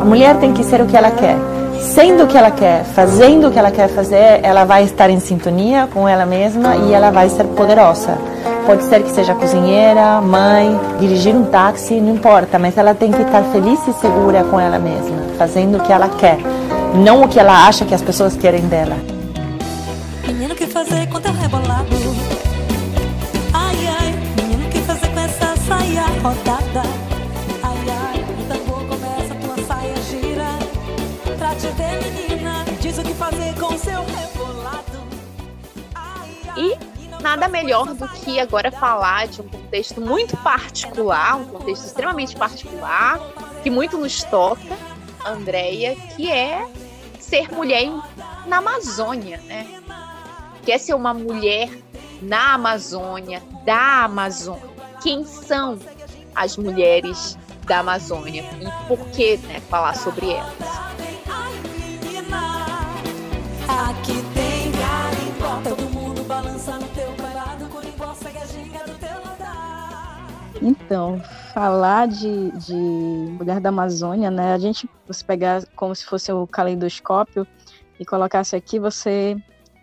A mulher tem que ser o que ela quer. Sendo o que ela quer, fazendo o que ela quer fazer, ela vai estar em sintonia com ela mesma e ela vai ser poderosa. Pode ser que seja cozinheira, mãe, dirigir um táxi, não importa, mas ela tem que estar feliz e segura com ela mesma, fazendo o que ela quer, não o que ela acha que as pessoas querem dela. Menino, que fazer quando eu rebolado? Saia rodada, ai ai, o tambor começa, tua saia gira. Trate de menina, diz o que fazer com seu rebolado. E nada melhor do que agora falar de um contexto muito particular, um contexto extremamente particular, que muito nos toca, Andréia, que é ser mulher na Amazônia, né? Que é ser uma mulher na Amazônia, da Amazônia. Quem são as mulheres da Amazônia e por que, né, falar sobre elas. Então, falar de mulher da Amazônia, né? A gente, se pegar como se fosse o caleidoscópio e colocasse aqui, você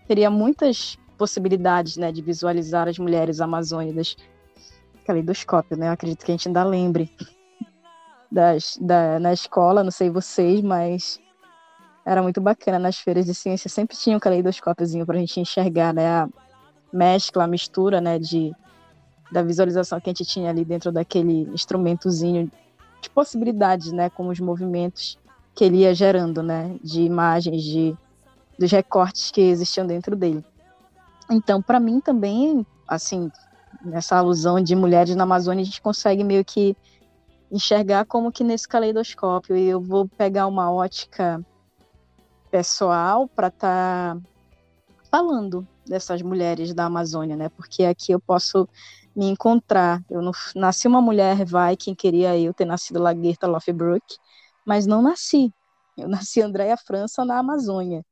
teria muitas possibilidades, né, de visualizar as mulheres amazônicas. Caleidoscópio, né? Eu acredito que a gente ainda lembre na escola, não sei vocês, mas era muito bacana. Nas feiras de ciência sempre tinha um caleidoscópiozinho pra gente enxergar, né? A mescla, a mistura, né? Da visualização que a gente tinha ali dentro daquele instrumentozinho de possibilidades, né? Com os movimentos que ele ia gerando, né? De imagens, dos recortes que existiam dentro dele. Então, pra mim também, assim, nessa alusão de mulheres na Amazônia, a gente consegue meio que enxergar como que nesse caleidoscópio, e eu vou pegar uma ótica pessoal para estar falando dessas mulheres da Amazônia, né? Porque aqui eu posso me encontrar. Eu não nasci uma mulher, vai, quem queria eu ter nascido Lagertha Lothbrook, mas não nasci. Eu nasci Andréia França na Amazônia.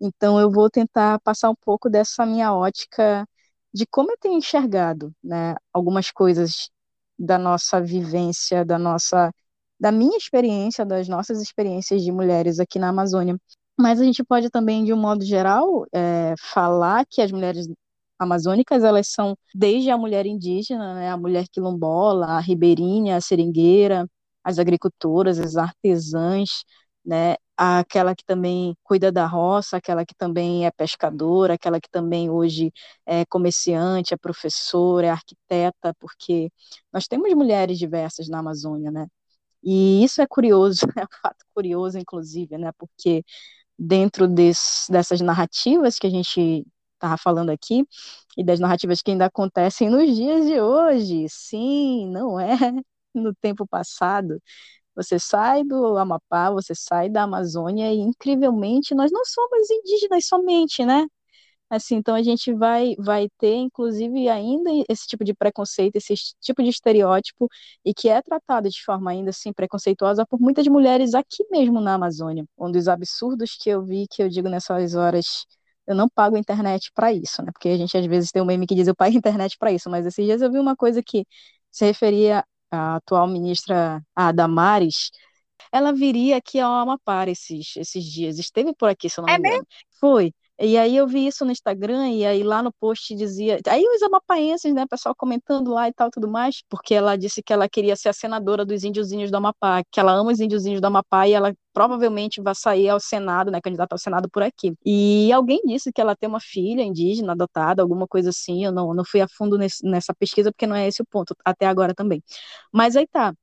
Então eu vou tentar passar um pouco dessa minha ótica de como eu tenho enxergado, né, algumas coisas da nossa vivência, da minha experiência, das nossas experiências de mulheres aqui na Amazônia. Mas a gente pode também, de um modo geral, falar que as mulheres amazônicas, elas são desde a mulher indígena, né, a mulher quilombola, a ribeirinha, a seringueira, as agricultoras, as artesãs, né, aquela que também cuida da roça, aquela que também é pescadora, aquela que também hoje é comerciante, é professora, é arquiteta, porque nós temos mulheres diversas na Amazônia, né? E isso é curioso, é um fato curioso, inclusive, né? Porque dentro dessas narrativas que a gente estava falando aqui, e das narrativas que ainda acontecem nos dias de hoje, sim, não é no tempo passado. Você sai do Amapá, você sai da Amazônia e, incrivelmente, nós não somos indígenas somente, né? Assim, então, a gente vai ter, inclusive, ainda esse tipo de preconceito, esse tipo de estereótipo, e que é tratado de forma ainda, assim, preconceituosa por muitas mulheres aqui mesmo na Amazônia. Um dos absurdos que eu vi, que eu digo nessas horas, eu não pago internet para isso, né? Porque a gente, às vezes, tem um meme que diz, eu pago internet para isso, mas esses dias eu vi uma coisa que se referia a atual ministra, a Damares, ela viria aqui ao Amapá esses dias. Esteve por aqui, se eu não me engano. Foi. E aí eu vi isso no Instagram, e aí lá no post dizia... Aí os amapaenses, né, pessoal comentando lá e tal, tudo mais, porque ela disse que ela queria ser a senadora dos índiozinhos do Amapá, que ela ama os índiozinhos do Amapá, e ela provavelmente vai sair ao Senado, né, candidata ao Senado por aqui. E alguém disse que ela tem uma filha indígena adotada, alguma coisa assim, eu não fui a fundo nessa pesquisa, porque não é esse o ponto, até agora também. Mas aí tá.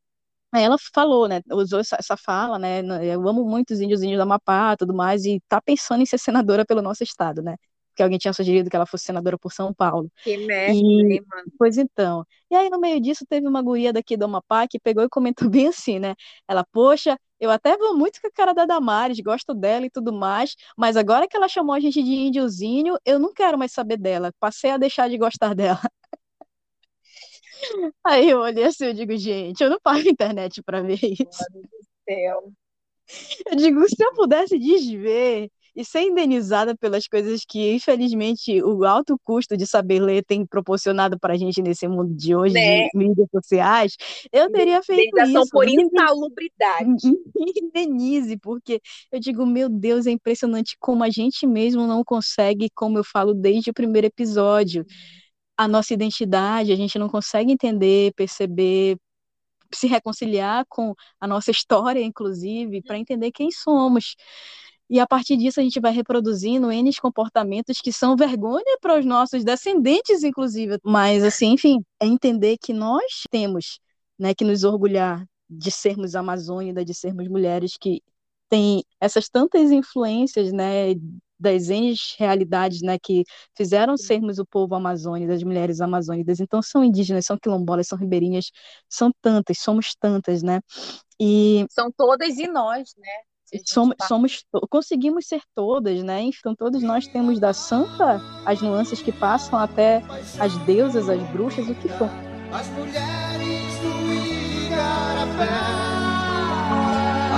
Aí ela falou, né, usou essa fala, né, eu amo muito os índiozinhos do Amapá, tudo mais, e tá pensando em ser senadora pelo nosso estado, né, porque alguém tinha sugerido que ela fosse senadora por São Paulo. Que merda, hein, mano? Pois então. E aí, no meio disso, teve uma guria daqui do Amapá que pegou e comentou bem assim, né, ela, poxa, eu até vou muito com a cara da Damares, gosto dela e tudo mais, mas agora que ela chamou a gente de índiozinho, eu não quero mais saber dela, passei a deixar de gostar dela. Aí eu olhei assim, eu digo, gente, eu não pago internet pra ver isso. Meu Deus do céu. Eu digo, se eu pudesse desver e ser indenizada pelas coisas que, infelizmente, o alto custo de saber ler tem proporcionado para a gente nesse mundo de hoje, de mídias sociais, eu teria feito isso. Por insalubridade. Indenize, porque eu digo, meu Deus, é impressionante como a gente mesmo não consegue, como eu falo desde o primeiro episódio, a nossa identidade, a gente não consegue entender, perceber, se reconciliar com a nossa história, inclusive, para entender quem somos. E a partir disso a gente vai reproduzindo N comportamentos que são vergonha para os nossos descendentes, inclusive. Mas, assim, enfim, é entender que nós temos, né, que nos orgulhar de sermos amazônidas, de sermos mulheres que têm essas tantas influências, né, das N realidades, né, que fizeram sermos o povo amazônico, das mulheres amazônicas. Então, são indígenas, são quilombolas, são ribeirinhas, são tantas, somos tantas, né? E são todas e nós, né? Conseguimos ser todas, né? Então, todos nós temos da santa as nuances que passam até as deusas, as bruxas, o que for. As mulheres do Igarapé,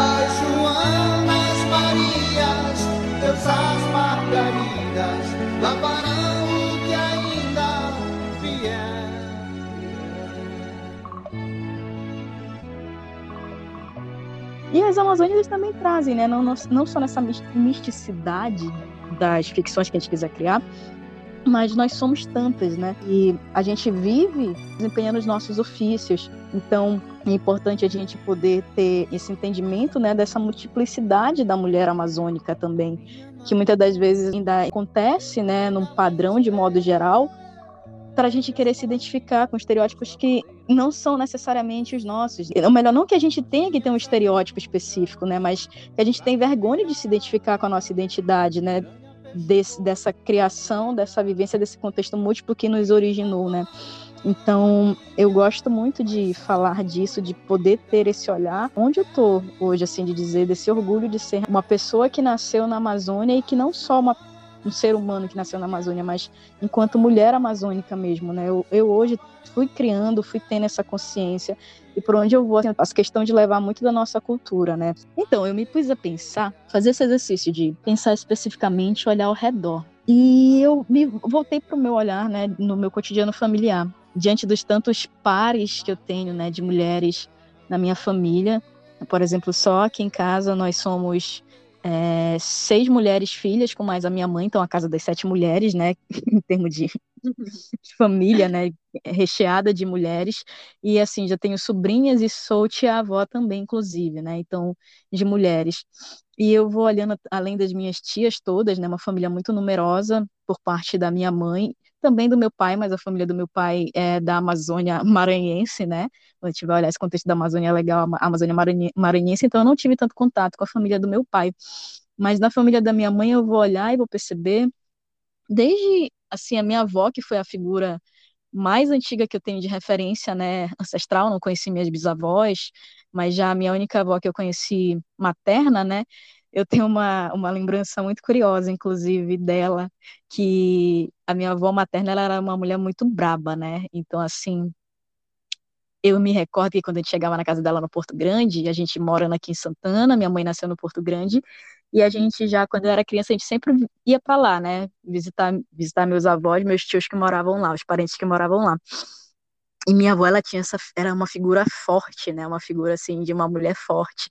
as Joanas, Marias, as margaridas lavarão o que ainda vier. E as amazônicas também trazem, né? Não só nessa misticidade das ficções que a gente quiser criar, mas nós somos tantas, né? E a gente vive desempenhando os nossos ofícios. Então, é importante a gente poder ter esse entendimento, né, dessa multiplicidade da mulher amazônica também, que muitas das vezes ainda acontece, né, num padrão de modo geral, para a gente querer se identificar com estereótipos que não são necessariamente os nossos. Ou melhor, não que a gente tenha que ter um estereótipo específico, né, mas que a gente tem vergonha de se identificar com a nossa identidade, né, dessa criação, dessa vivência, desse contexto múltiplo que nos originou, né? Então, eu gosto muito de falar disso, de poder ter esse olhar. Onde eu tô hoje, assim, de dizer, desse orgulho de ser uma pessoa que nasceu na Amazônia e que não só um ser humano que nasceu na Amazônia, mas enquanto mulher amazônica mesmo, né? Eu hoje fui tendo essa consciência e por onde eu vou, assim, eu faço questão de levar muito da nossa cultura, né? Então, eu me pus a pensar, fazer esse exercício de pensar especificamente, olhar ao redor. E eu me voltei pro meu olhar, né, no meu cotidiano familiar, diante dos tantos pares que eu tenho, né, de mulheres na minha família. Por exemplo, só aqui em casa nós somos 6 mulheres filhas, com mais a minha mãe, então a casa das 7 mulheres, né, em termos de família, né, recheada de mulheres, e assim, já tenho sobrinhas e sou tia-avó também, inclusive, né, então, de mulheres. E eu vou olhando, além das minhas tias todas, né, uma família muito numerosa, por parte da minha mãe, também do meu pai, mas a família do meu pai é da Amazônia maranhense, né? Quando a gente vai olhar esse contexto da Amazônia legal, a Amazônia maranhense, então eu não tive tanto contato com a família do meu pai. Mas na família da minha mãe eu vou olhar e vou perceber, desde, assim, a minha avó, que foi a figura mais antiga que eu tenho de referência, né, ancestral, não conheci minhas bisavós, mas já a minha única avó que eu conheci materna, né, eu tenho uma lembrança muito curiosa, inclusive, dela, que a minha avó materna, ela era uma mulher muito braba, né? Então, assim, eu me recordo que quando a gente chegava na casa dela no Porto Grande, a gente morando aqui em Santana, minha mãe nasceu no Porto Grande, e a gente já, quando eu era criança, a gente sempre ia para lá, né? Visitar meus avós, meus tios que moravam lá, os parentes que moravam lá. E minha avó, ela tinha era uma figura forte, né? Uma figura, assim, de uma mulher forte.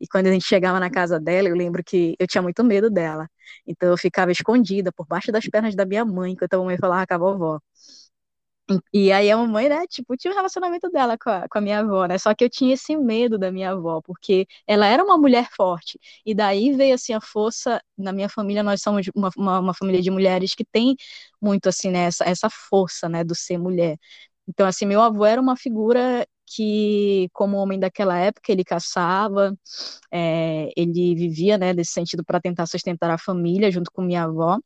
E quando a gente chegava na casa dela, eu lembro que eu tinha muito medo dela. Então, eu ficava escondida por baixo das pernas da minha mãe, enquanto a mamãe falava com a vovó. E aí a mamãe, né, tipo, tinha um relacionamento dela com a minha avó, né? Só que eu tinha esse medo da minha avó, porque ela era uma mulher forte. E daí veio, assim, a força. Na minha família, nós somos uma família de mulheres que tem muito, assim, né, essa força, né, do ser mulher. Então, assim, meu avô era uma figura que, como homem daquela época, ele caçava, ele vivia, né, nesse sentido para tentar sustentar a família, junto com minha avó,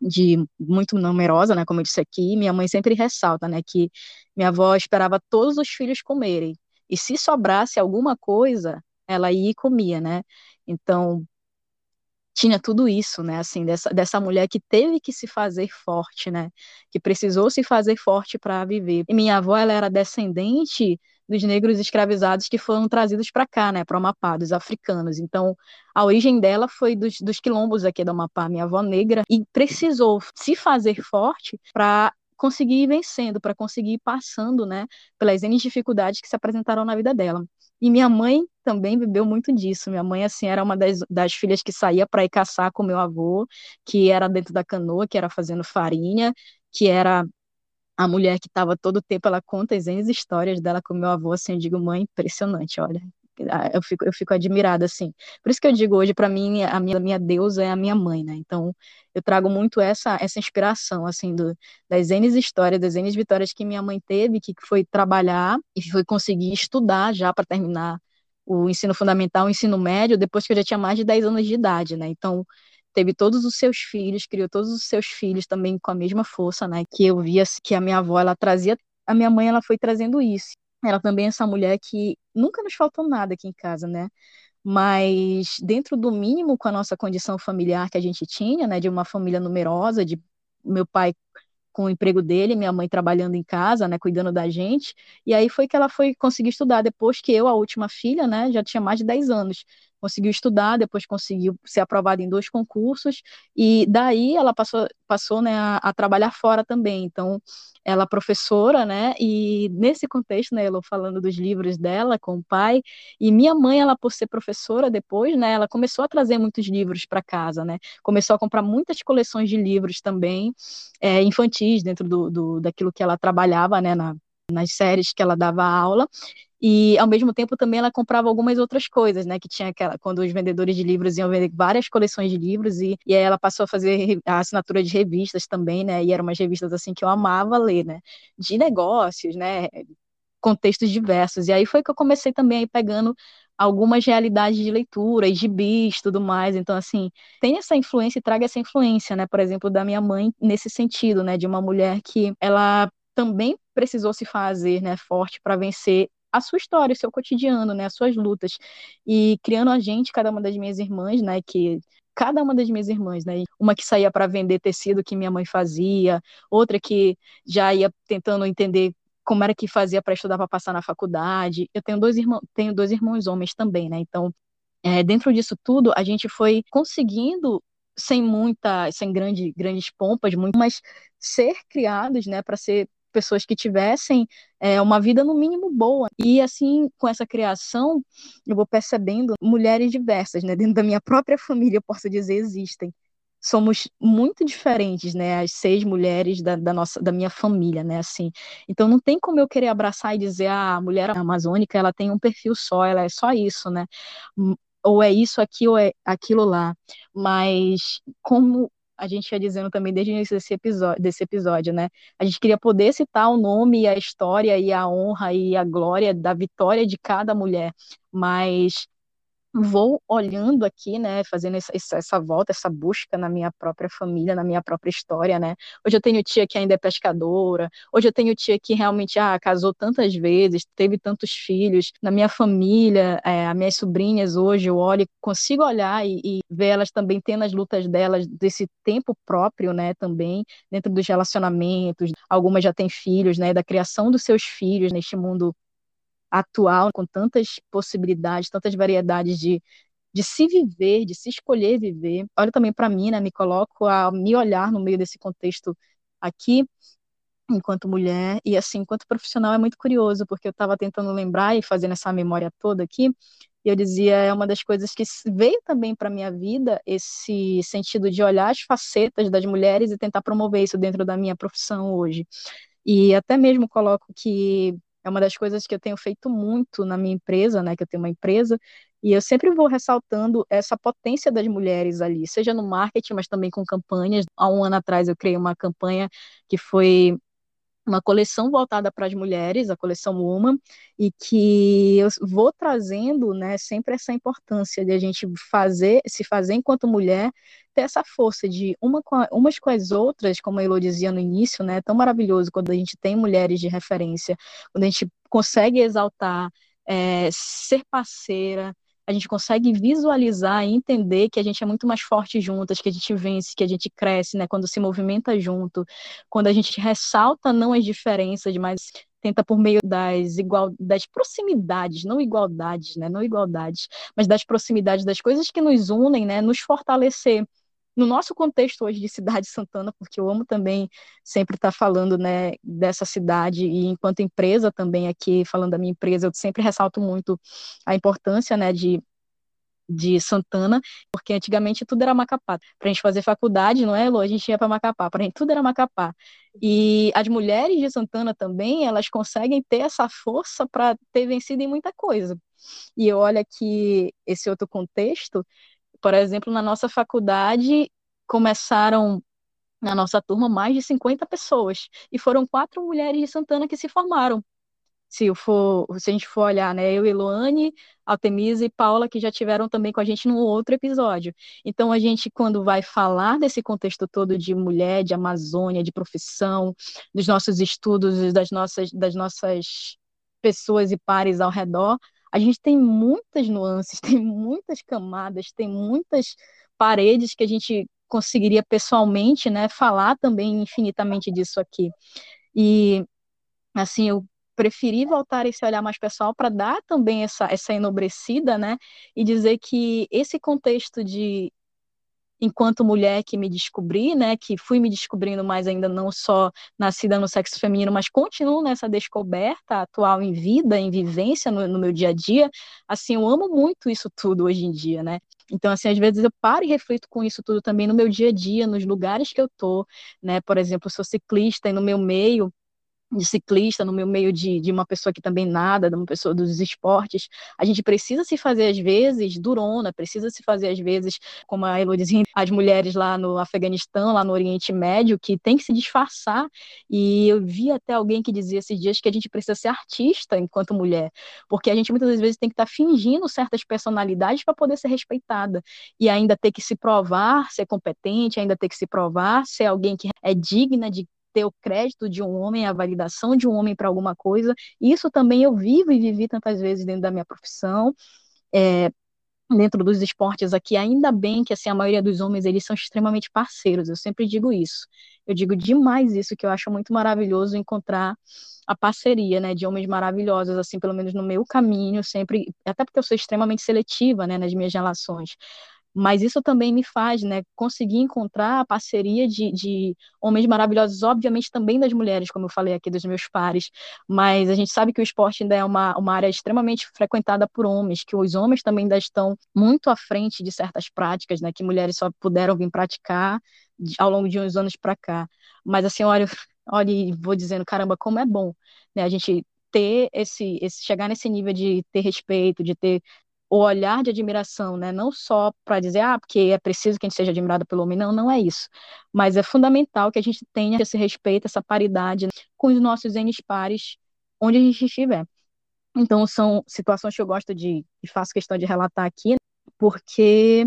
de muito numerosa, né, como eu disse aqui. Minha mãe sempre ressalta, né, que minha avó esperava todos os filhos comerem, e se sobrasse alguma coisa, ela ia e comia, né, então tinha tudo isso, né, assim, dessa mulher que teve que se fazer forte, né, que precisou se fazer forte para viver. E minha avó, ela era descendente dos negros escravizados que foram trazidos para cá, né, para o Amapá, dos africanos. Então, a origem dela foi dos quilombos aqui do Amapá, minha avó negra, e precisou se fazer forte para conseguir ir vencendo, para conseguir ir passando, né, pelas N dificuldades que se apresentaram na vida dela. E minha mãe também bebeu muito disso. Minha mãe, assim, era uma das filhas que saía para ir caçar com meu avô, que era dentro da canoa, que era fazendo farinha, que era a mulher que estava todo o tempo, ela conta as histórias dela com meu avô, assim, eu digo, mãe, impressionante, olha, eu fico admirada, assim. Por isso que eu digo hoje, para mim, a minha deusa é a minha mãe, né? Então, eu trago muito essa inspiração, assim, das N histórias, das N vitórias que minha mãe teve, que foi trabalhar e foi conseguir estudar já para terminar o ensino fundamental, o ensino médio, depois que eu já tinha mais de 10 anos de idade, né? Então, teve todos os seus filhos, criou todos os seus filhos também com a mesma força, né? Que eu via que a minha avó, ela trazia, a minha mãe, ela foi trazendo isso. Ela também é essa mulher que nunca nos faltou nada aqui em casa, né? Mas dentro do mínimo com a nossa condição familiar que a gente tinha, né? De uma família numerosa, de meu pai com o emprego dele, minha mãe trabalhando em casa, né? Cuidando da gente. E aí foi que ela foi conseguir estudar depois que eu, a última filha, né? Já tinha mais de 10 anos. Conseguiu estudar, depois conseguiu ser aprovada em 2 concursos, e daí ela passou né, a trabalhar fora também. Então, ela é professora, né, e nesse contexto, né, Elô, falando dos livros dela com o pai, e minha mãe, ela por ser professora depois, né, ela começou a trazer muitos livros para casa, né, começou a comprar muitas coleções de livros também, infantis, dentro daquilo que ela trabalhava, né, nas séries que ela dava aula. E, ao mesmo tempo, também ela comprava algumas outras coisas, né? Que tinha aquela... Quando os vendedores de livros iam vender várias coleções de livros, e aí ela passou a fazer a assinatura de revistas também, né? E eram umas revistas, assim, que eu amava ler, né? De negócios, né? Contextos diversos. E aí foi que eu comecei também aí pegando algumas realidades de leitura, e gibis, tudo mais. Então, assim, tem essa influência e traga essa influência, né? Por exemplo, da minha mãe, nesse sentido, né? De uma mulher que ela também precisou se fazer, né? Forte para vencer a sua história, o seu cotidiano, né, as suas lutas, e criando a gente, cada uma das minhas irmãs, né, uma que saía para vender tecido que minha mãe fazia, outra que já ia tentando entender como era que fazia para estudar, para passar na faculdade. Eu tenho dois irmãos homens também, né, então, dentro disso tudo, a gente foi conseguindo, sem grandes pompas, mas ser criados, né, para ser pessoas que tivessem uma vida no mínimo boa. E assim, com essa criação, eu vou percebendo mulheres diversas, né? Dentro da minha própria família, eu posso dizer, existem. Somos muito diferentes, né? As 6 mulheres da minha família, né? Assim, então não tem como eu querer abraçar e dizer, a mulher amazônica, ela tem um perfil só, ela é só isso, né? Ou é isso aqui, ou é aquilo lá. Mas como a gente ia dizendo também desde o início desse episódio, né? A gente queria poder citar o nome e a história e a honra e a glória da vitória de cada mulher, mas vou olhando aqui, né? Fazendo essa volta, essa busca na minha própria família, na minha própria história, né? Hoje eu tenho tia que ainda é pescadora, hoje eu tenho tia que realmente casou tantas vezes, teve tantos filhos. Na minha família, as minhas sobrinhas hoje, eu olho, consigo olhar e ver elas também tendo as lutas delas, desse tempo próprio, né, também, dentro dos relacionamentos. Algumas já têm filhos, né, da criação dos seus filhos neste mundo atual, com tantas possibilidades, tantas variedades de se viver, de se escolher viver. Olha também para mim, né, me coloco a me olhar no meio desse contexto aqui, enquanto mulher, e assim, enquanto profissional é muito curioso, porque eu estava tentando lembrar e fazendo essa memória toda aqui, e eu dizia, é uma das coisas que veio também para a minha vida, esse sentido de olhar as facetas das mulheres e tentar promover isso dentro da minha profissão hoje. E até mesmo coloco que é uma das coisas que eu tenho feito muito na minha empresa, né, que eu tenho uma empresa, e eu sempre vou ressaltando essa potência das mulheres ali, seja no marketing, mas também com campanhas. Há um ano atrás eu criei uma campanha que foi uma coleção voltada para as mulheres, a coleção Woman, e que eu vou trazendo, né, sempre essa importância de a gente se fazer enquanto mulher, ter essa força de umas com as outras, como a Elô dizia no início, né, é tão maravilhoso quando a gente tem mulheres de referência, quando a gente consegue exaltar, ser parceira, a gente consegue visualizar e entender que a gente é muito mais forte juntas, que a gente vence, que a gente cresce, né? Quando se movimenta junto, quando a gente ressalta não as diferenças, mas tenta por meio das proximidades, não igualdades, né? Não igualdades, mas das proximidades, das coisas que nos unem, né? Nos fortalecer. No nosso contexto hoje de cidade Santana, porque eu amo também sempre estar falando, né, dessa cidade, e enquanto empresa também aqui, falando da minha empresa, eu sempre ressalto muito a importância, né, de Santana, porque antigamente tudo era Macapá. Para a gente fazer faculdade, não é, Elô? A gente ia para Macapá, para a gente tudo era Macapá. E as mulheres de Santana também, elas conseguem ter essa força para ter vencido em muita coisa. E olha que esse outro contexto, por exemplo, na nossa faculdade, começaram na nossa turma mais de 50 pessoas, e foram 4 mulheres de Santana que se formaram. Se a gente for olhar, né, eu, Eloane, Altemisa e Paula, que já tiveram também com a gente no outro episódio. Então, a gente, quando vai falar desse contexto todo de mulher, de Amazônia, de profissão, dos nossos estudos, das nossas pessoas e pares ao redor, a gente tem muitas nuances, tem muitas camadas, tem muitas paredes que a gente conseguiria pessoalmente, né, falar também infinitamente disso aqui. E, assim, eu preferi voltar esse olhar mais pessoal para dar também essa enobrecida, né, e dizer que esse contexto de, enquanto mulher que me descobri, né, que fui me descobrindo mais ainda, não só nascida no sexo feminino, mas continuo nessa descoberta atual em vida, em vivência, no meu dia a dia, assim, eu amo muito isso tudo hoje em dia, né? Então, assim, às vezes eu paro e reflito com isso tudo também no meu dia a dia, nos lugares que eu tô, né? Por exemplo, eu sou ciclista e no meu meio de ciclista, no meu meio de uma pessoa que também nada, de uma pessoa dos esportes, a gente precisa se fazer às vezes durona, precisa se fazer às vezes, como a Elô dizia, as mulheres lá no Afeganistão, lá no Oriente Médio, que tem que se disfarçar. E eu vi até alguém que dizia esses dias que a gente precisa ser artista enquanto mulher, porque a gente muitas das vezes tem que estar fingindo certas personalidades para poder ser respeitada, e ainda ter que se provar, ser competente, ainda ter que se provar, ser alguém que é digna de ter o crédito de um homem, a validação de um homem para alguma coisa. Isso também eu vivo e vivi tantas vezes dentro da minha profissão, dentro dos esportes aqui. Ainda bem que, assim, a maioria dos homens, eles são extremamente parceiros, eu sempre digo isso, eu digo demais isso, que eu acho muito maravilhoso encontrar a parceria, né, de homens maravilhosos, assim, pelo menos no meu caminho, sempre, até porque eu sou extremamente seletiva, né, nas minhas relações. Mas isso também me faz, né, conseguir encontrar a parceria de homens maravilhosos, obviamente também das mulheres, como eu falei aqui, dos meus pares, mas a gente sabe que o esporte ainda é uma área extremamente frequentada por homens, que os homens também ainda estão muito à frente de certas práticas, né, que mulheres só puderam vir praticar ao longo de uns anos para cá. Mas, assim, olha, e vou dizendo, caramba, como é bom, né, a gente ter chegar nesse nível de ter respeito, de ter o olhar de admiração, né? Não só para dizer, porque é preciso que a gente seja admirado pelo homem, não é isso. Mas é fundamental que a gente tenha esse respeito, essa paridade com os nossos N pares, onde a gente estiver. Então, são situações que eu gosto e faço questão de relatar aqui, porque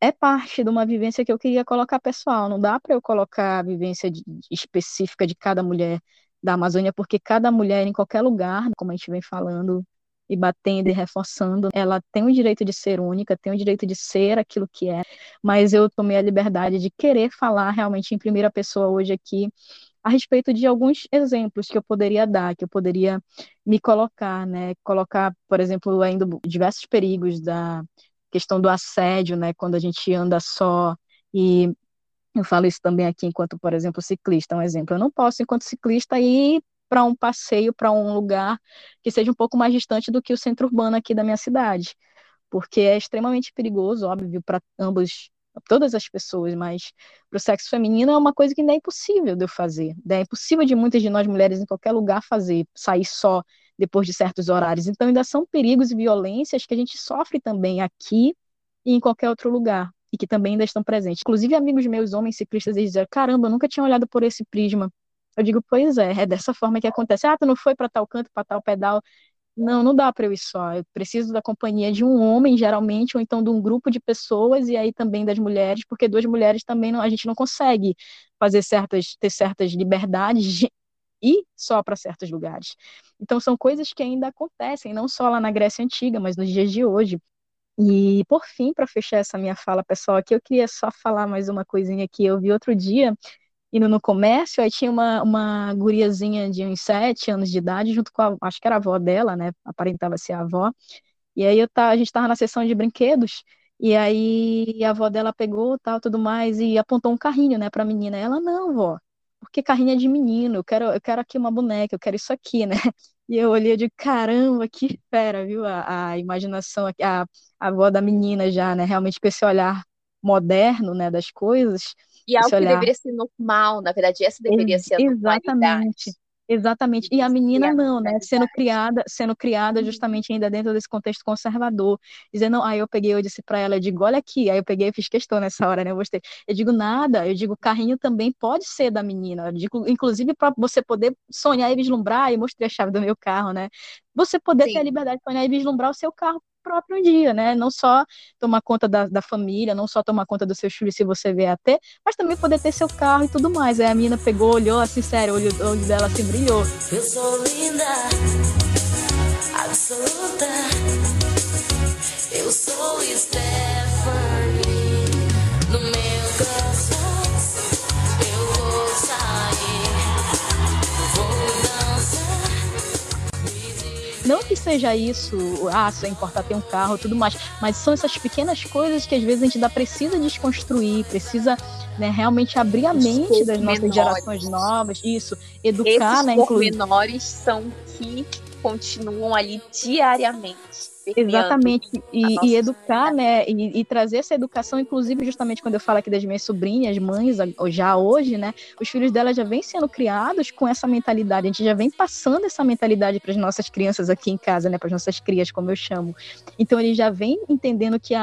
é parte de uma vivência que eu queria colocar pessoal. Não dá para eu colocar a vivência específica de cada mulher da Amazônia, porque cada mulher, em qualquer lugar, como a gente vem falando, e batendo e reforçando, ela tem o direito de ser única, tem o direito de ser aquilo que é, mas eu tomei a liberdade de querer falar realmente em primeira pessoa hoje aqui, a respeito de alguns exemplos que eu poderia dar, que eu poderia me colocar, né, colocar, por exemplo, ainda diversos perigos da questão do assédio, né, quando a gente anda só. E eu falo isso também aqui enquanto, por exemplo, ciclista, um exemplo, eu não posso, enquanto ciclista, ir para um passeio, para um lugar que seja um pouco mais distante do que o centro urbano aqui da minha cidade, porque é extremamente perigoso, óbvio, para todas as pessoas, mas para o sexo feminino é uma coisa que ainda é impossível de eu fazer, é impossível de muitas de nós mulheres em qualquer lugar fazer, sair só depois de certos horários. Então ainda são perigos e violências que a gente sofre também aqui e em qualquer outro lugar, e que também ainda estão presentes. Inclusive amigos meus, homens ciclistas, eles dizem, caramba, eu nunca tinha olhado por esse prisma. Eu digo, pois é dessa forma que acontece. Tu não foi para tal canto, para tal pedal. Não dá para eu ir só. Eu preciso da companhia de um homem, geralmente, ou então de um grupo de pessoas, e aí também das mulheres, porque duas mulheres também a gente não consegue fazer ter certas liberdades de ir só para certos lugares. Então, são coisas que ainda acontecem, não só lá na Grécia Antiga, mas nos dias de hoje. E, por fim, para fechar essa minha fala, pessoal, aqui eu queria só falar mais uma coisinha que eu vi outro dia, indo no comércio, aí tinha uma guriazinha de uns 7 anos de idade, junto com a, acho que era a avó dela, né, aparentava ser a avó, e aí a gente estava na seção de brinquedos, e aí a avó dela pegou, tal, tudo mais, e apontou um carrinho, né, pra menina, ela, não, vó, porque carrinho é de menino, eu quero aqui uma boneca, eu quero isso aqui, né, e eu olhei de caramba, que fera, viu, a imaginação, a avó da menina já, né, realmente com esse olhar moderno, né, das coisas, e algo que deveria ser normal, na verdade, essa deveria ser a normalidade. Exatamente, e a menina não, né, sendo criada justamente ainda dentro desse contexto conservador, dizendo, aí eu disse pra ela, eu digo, olha aqui, aí eu peguei e fiz questão nessa hora, né, eu gostei, eu digo, nada, eu digo, carrinho também pode ser da menina, eu digo, inclusive para você poder sonhar e vislumbrar, e mostrei a chave do meu carro, né, você poder ter a liberdade de sonhar e vislumbrar o seu carro próprio dia, né, não só tomar conta da família, não só tomar conta dos seus filhos se você vier a ter, mas também poder ter seu carro e tudo mais. Aí a menina pegou, olhou assim, sério, o olho dela assim brilhou. Eu sou linda, absoluta, eu sou Stephanie, no meu coração eu vou sair, vou dançar. Não que seja isso, só importa ter um carro e tudo mais, mas são essas pequenas coisas que às vezes a gente ainda precisa desconstruir, precisa, né, realmente abrir a mente das nossas gerações novas, isso, educar, né, inclusive. Esses pormenores são que continuam ali diariamente. Exatamente, e educar, né, e trazer essa educação, inclusive justamente quando eu falo aqui das minhas sobrinhas, mães, já hoje, né, os filhos delas já vêm sendo criados com essa mentalidade, a gente já vem passando essa mentalidade para as nossas crianças aqui em casa, né, para as nossas crias, como eu chamo, então eles já vêm entendendo que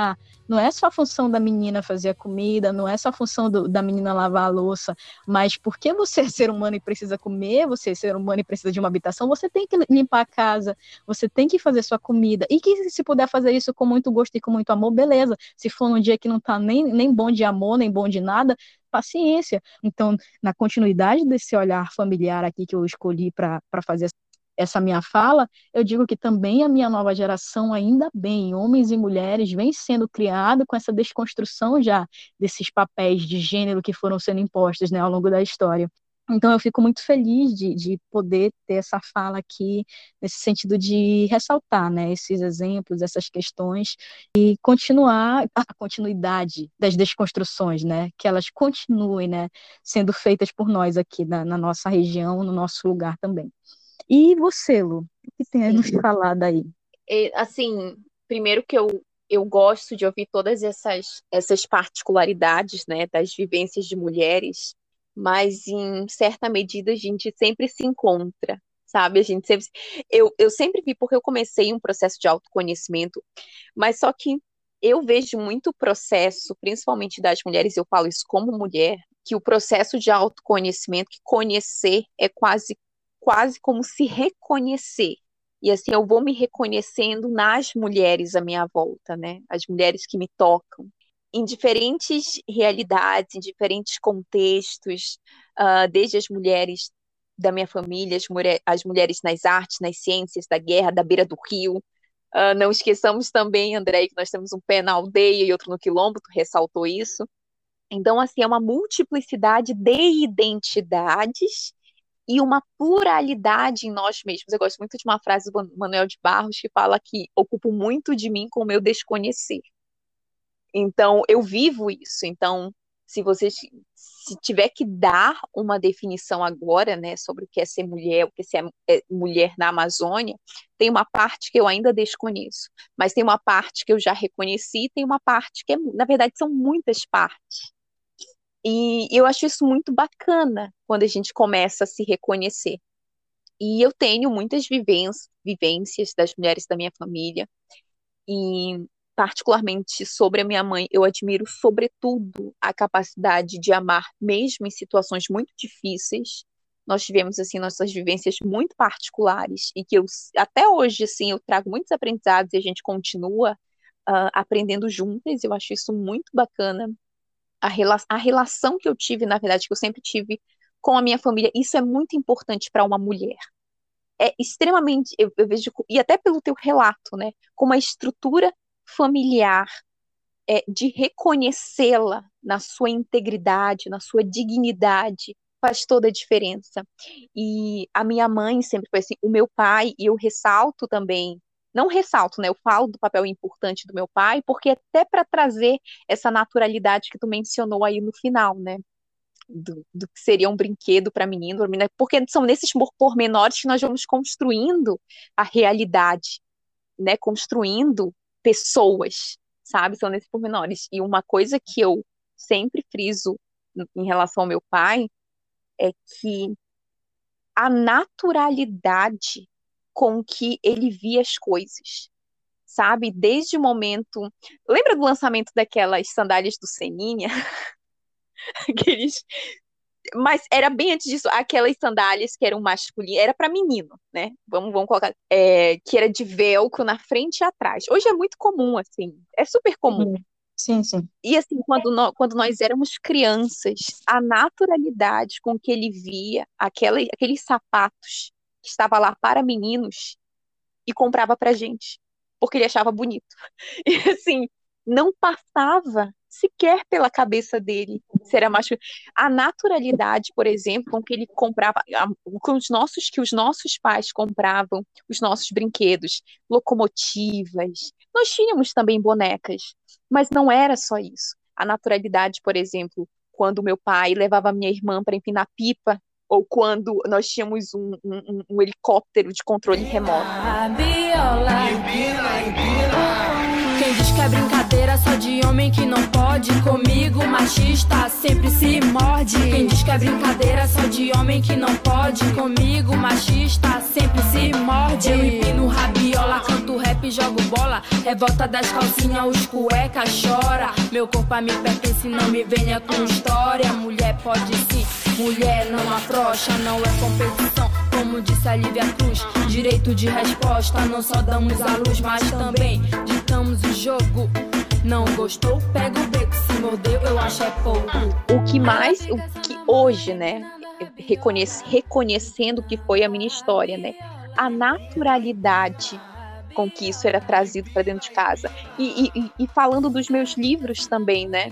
não é só a função da menina fazer a comida, não é só a função da menina lavar a louça, mas porque você é ser humano e precisa comer, você é ser humano e precisa de uma habitação, você tem que limpar a casa, você tem que fazer sua comida, e que se puder fazer isso com muito gosto e com muito amor, beleza, se for num dia que não tá nem bom de amor, nem bom de nada, paciência. Então, na continuidade desse olhar familiar aqui que eu escolhi para fazer essa minha fala, eu digo que também a minha nova geração, ainda bem, homens e mulheres, vem sendo criado com essa desconstrução já desses papéis de gênero que foram sendo impostos, né, ao longo da história. Então eu fico muito feliz de poder ter essa fala aqui, nesse sentido de ressaltar, né, esses exemplos, essas questões, e continuar a continuidade das desconstruções, né, que elas continuem, né, sendo feitas por nós aqui na nossa região, no nosso lugar também. E você, Lu, o que tem a nos falar daí? Assim, primeiro que eu gosto de ouvir todas essas particularidades, né, das vivências de mulheres, mas em certa medida a gente sempre se encontra, sabe? A gente sempre... Eu sempre vi, porque eu comecei um processo de autoconhecimento, mas só que eu vejo muito o processo, principalmente das mulheres, eu falo isso como mulher, que o processo de autoconhecimento, que conhecer é quase como se reconhecer. E assim, eu vou me reconhecendo nas mulheres à minha volta, né? As mulheres que me tocam, em diferentes realidades, em diferentes contextos, desde as mulheres da minha família, as mulheres nas artes, nas ciências, da guerra, da beira do rio. Não esqueçamos também, André, que nós temos um pé na aldeia e outro no quilombo, tu ressaltou isso. Então, assim, é uma multiplicidade de identidades e uma pluralidade em nós mesmos. Eu gosto muito de uma frase do Manuel de Barros que fala que ocupo muito de mim com o meu desconhecer. Então, eu vivo isso. Então, se tiver que dar uma definição agora, né, sobre o que é ser mulher, o que é mulher na Amazônia, tem uma parte que eu ainda desconheço, mas tem uma parte que eu já reconheci, tem uma parte que, na verdade, são muitas partes. E eu acho isso muito bacana quando a gente começa a se reconhecer. E eu tenho muitas vivências das mulheres da minha família, e particularmente sobre a minha mãe, eu admiro sobretudo a capacidade de amar mesmo em situações muito difíceis. Nós tivemos assim nossas vivências muito particulares e que eu até hoje assim eu trago muitos aprendizados e a gente continua aprendendo juntas. Eu acho isso muito bacana. A relação que eu tive, na verdade, que eu sempre tive com a minha família, isso é muito importante para uma mulher. É extremamente, eu vejo, e até pelo teu relato, né, como a estrutura familiar, de reconhecê-la na sua integridade, na sua dignidade, faz toda a diferença. E a minha mãe sempre foi assim, o meu pai, e eu ressalto também, não ressalto, né, eu falo do papel importante do meu pai, porque até para trazer essa naturalidade que tu mencionou aí no final, né, do que seria um brinquedo para menino, pra menina, porque são nesses pormenores que nós vamos construindo a realidade, né, construindo pessoas, sabe, são nesses pormenores. E uma coisa que eu sempre friso em relação ao meu pai é que a naturalidade com que ele via as coisas, sabe, desde o momento, lembra do lançamento daquelas sandálias do Seninha? Aqueles... Mas era bem antes disso, aquelas sandálias que eram masculinas, era para menino, né? Vamos colocar, que era de velcro na frente e atrás. Hoje é muito comum, assim, é super comum. Sim, sim. E assim, quando nós éramos crianças, a naturalidade com que ele via aqueles sapatos que estava lá para meninos e comprava pra gente, porque ele achava bonito. E assim, não passava sequer pela cabeça dele, se era masculino. A naturalidade, por exemplo, com que ele comprava, que os nossos pais compravam os nossos brinquedos, locomotivas. Nós tínhamos também bonecas, mas não era só isso. A naturalidade, por exemplo, quando meu pai levava minha irmã para empinar pipa, ou quando nós tínhamos um helicóptero de controle remoto. Quem diz que é brincadeira só de homem que não pode, comigo machista sempre se morde. Quem diz que é brincadeira só de homem que não pode, comigo machista sempre se morde. Eu empino rabiola, canto rap, jogo bola, revolta das calcinhas, os cueca chora. Meu corpo a me pertence, não me venha com história. Mulher pode sim, mulher não afrouxa, não é competição. Como disse a Lívia Cruz, direito de resposta, não só damos a luz, mas também ditamos o jogo. Não gostou, pega o beco, se mordeu, eu acho é pouco. O que hoje, né, reconhecendo que foi a minha história, né, a naturalidade com que isso era trazido para dentro de casa. E falando dos meus livros também, né,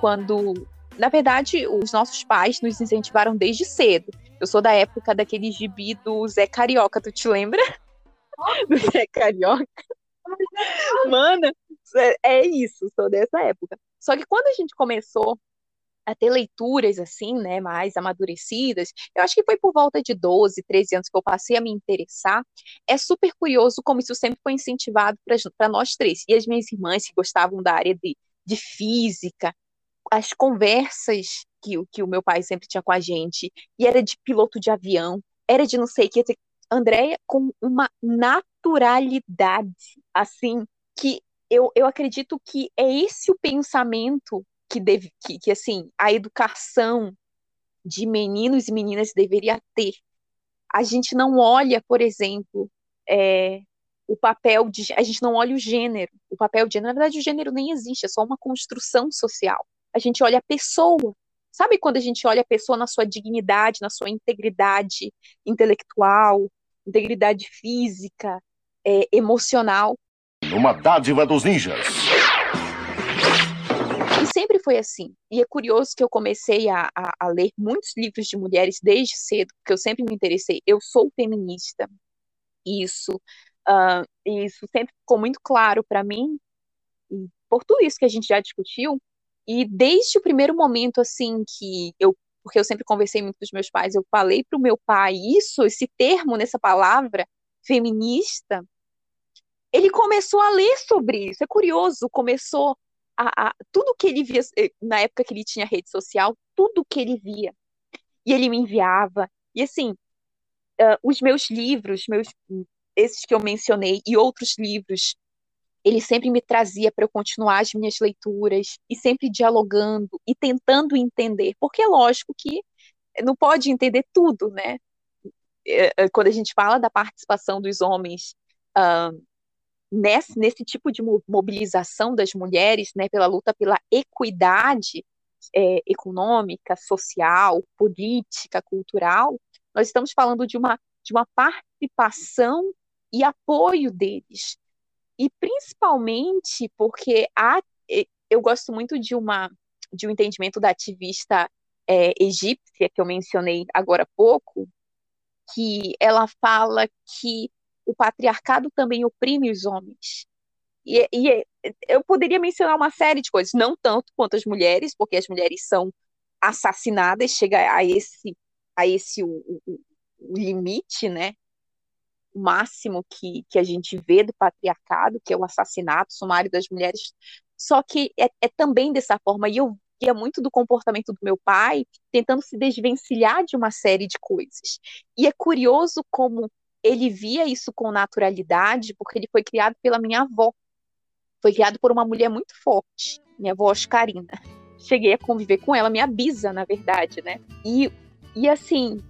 quando... Na verdade, os nossos pais nos incentivaram desde cedo. Eu sou da época daquele gibi do Zé Carioca, tu te lembra? Do Zé Carioca. Mana, é isso, sou dessa época. Só que quando a gente começou a ter leituras assim, né, mais amadurecidas, eu acho que foi por volta de 12, 13 anos que eu passei a me interessar. É super curioso como isso sempre foi incentivado para nós três. E as minhas irmãs que gostavam da área de física, as conversas que o meu pai sempre tinha com a gente, e era de piloto de avião, era de não sei o que, Andréia, com uma naturalidade, assim, que eu acredito que é esse o pensamento que assim, a educação de meninos e meninas deveria ter. A gente não olha, por exemplo, a gente não olha o gênero, na verdade o gênero nem existe, é só uma construção social. A gente olha a pessoa. Sabe quando a gente olha a pessoa na sua dignidade, na sua integridade intelectual, integridade física, emocional? Uma dádiva dos ninjas. E sempre foi assim. E é curioso que eu comecei a ler muitos livros de mulheres desde cedo, porque eu sempre me interessei. Eu sou feminista. Isso sempre ficou muito claro para mim. E por tudo isso que a gente já discutiu, e desde o primeiro momento, assim, porque eu sempre conversei muito com os meus pais, eu falei pro meu pai esse termo nessa palavra, feminista, ele começou a ler sobre isso, é curioso, começou tudo que ele via, na época que ele tinha rede social, tudo que ele via, e ele me enviava, e assim, os meus livros, esses que eu mencionei, e outros livros, ele sempre me trazia para eu continuar as minhas leituras, e sempre dialogando, e tentando entender, porque é lógico que não pode entender tudo, né? Quando a gente fala da participação dos homens nesse tipo de mobilização das mulheres, né, pela luta pela equidade econômica, social, política, cultural, nós estamos falando de uma participação e apoio deles. E principalmente porque eu gosto muito de um entendimento da ativista egípcia, que eu mencionei agora há pouco, que ela fala que o patriarcado também oprime os homens. E eu poderia mencionar uma série de coisas, não tanto quanto as mulheres, porque as mulheres são assassinadas, chega a esse o limite, né? O máximo que a gente vê do patriarcado, que é o assassinato sumário das mulheres, só que é também dessa forma, e eu via muito do comportamento do meu pai tentando se desvencilhar de uma série de coisas, e é curioso como ele via isso com naturalidade, porque ele foi criado pela minha avó, foi criado por uma mulher muito forte, minha avó Oscarina, cheguei a conviver com ela, minha bisa, na verdade, né, e assim,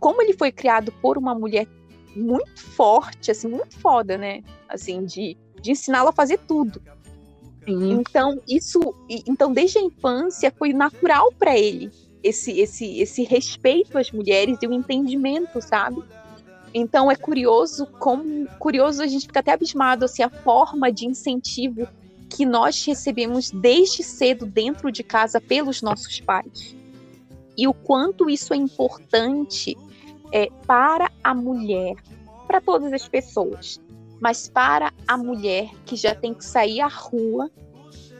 como ele foi criado por uma mulher muito forte, assim, muito foda, né, assim, de ensiná-la a fazer tudo. Então, desde a infância foi natural para ele esse respeito às mulheres e o entendimento, sabe? Então é curioso, a gente fica até abismado, assim, a forma de incentivo que nós recebemos desde cedo dentro de casa pelos nossos pais. E o quanto isso é importante para a mulher, para todas as pessoas, mas para a mulher que já tem que sair à rua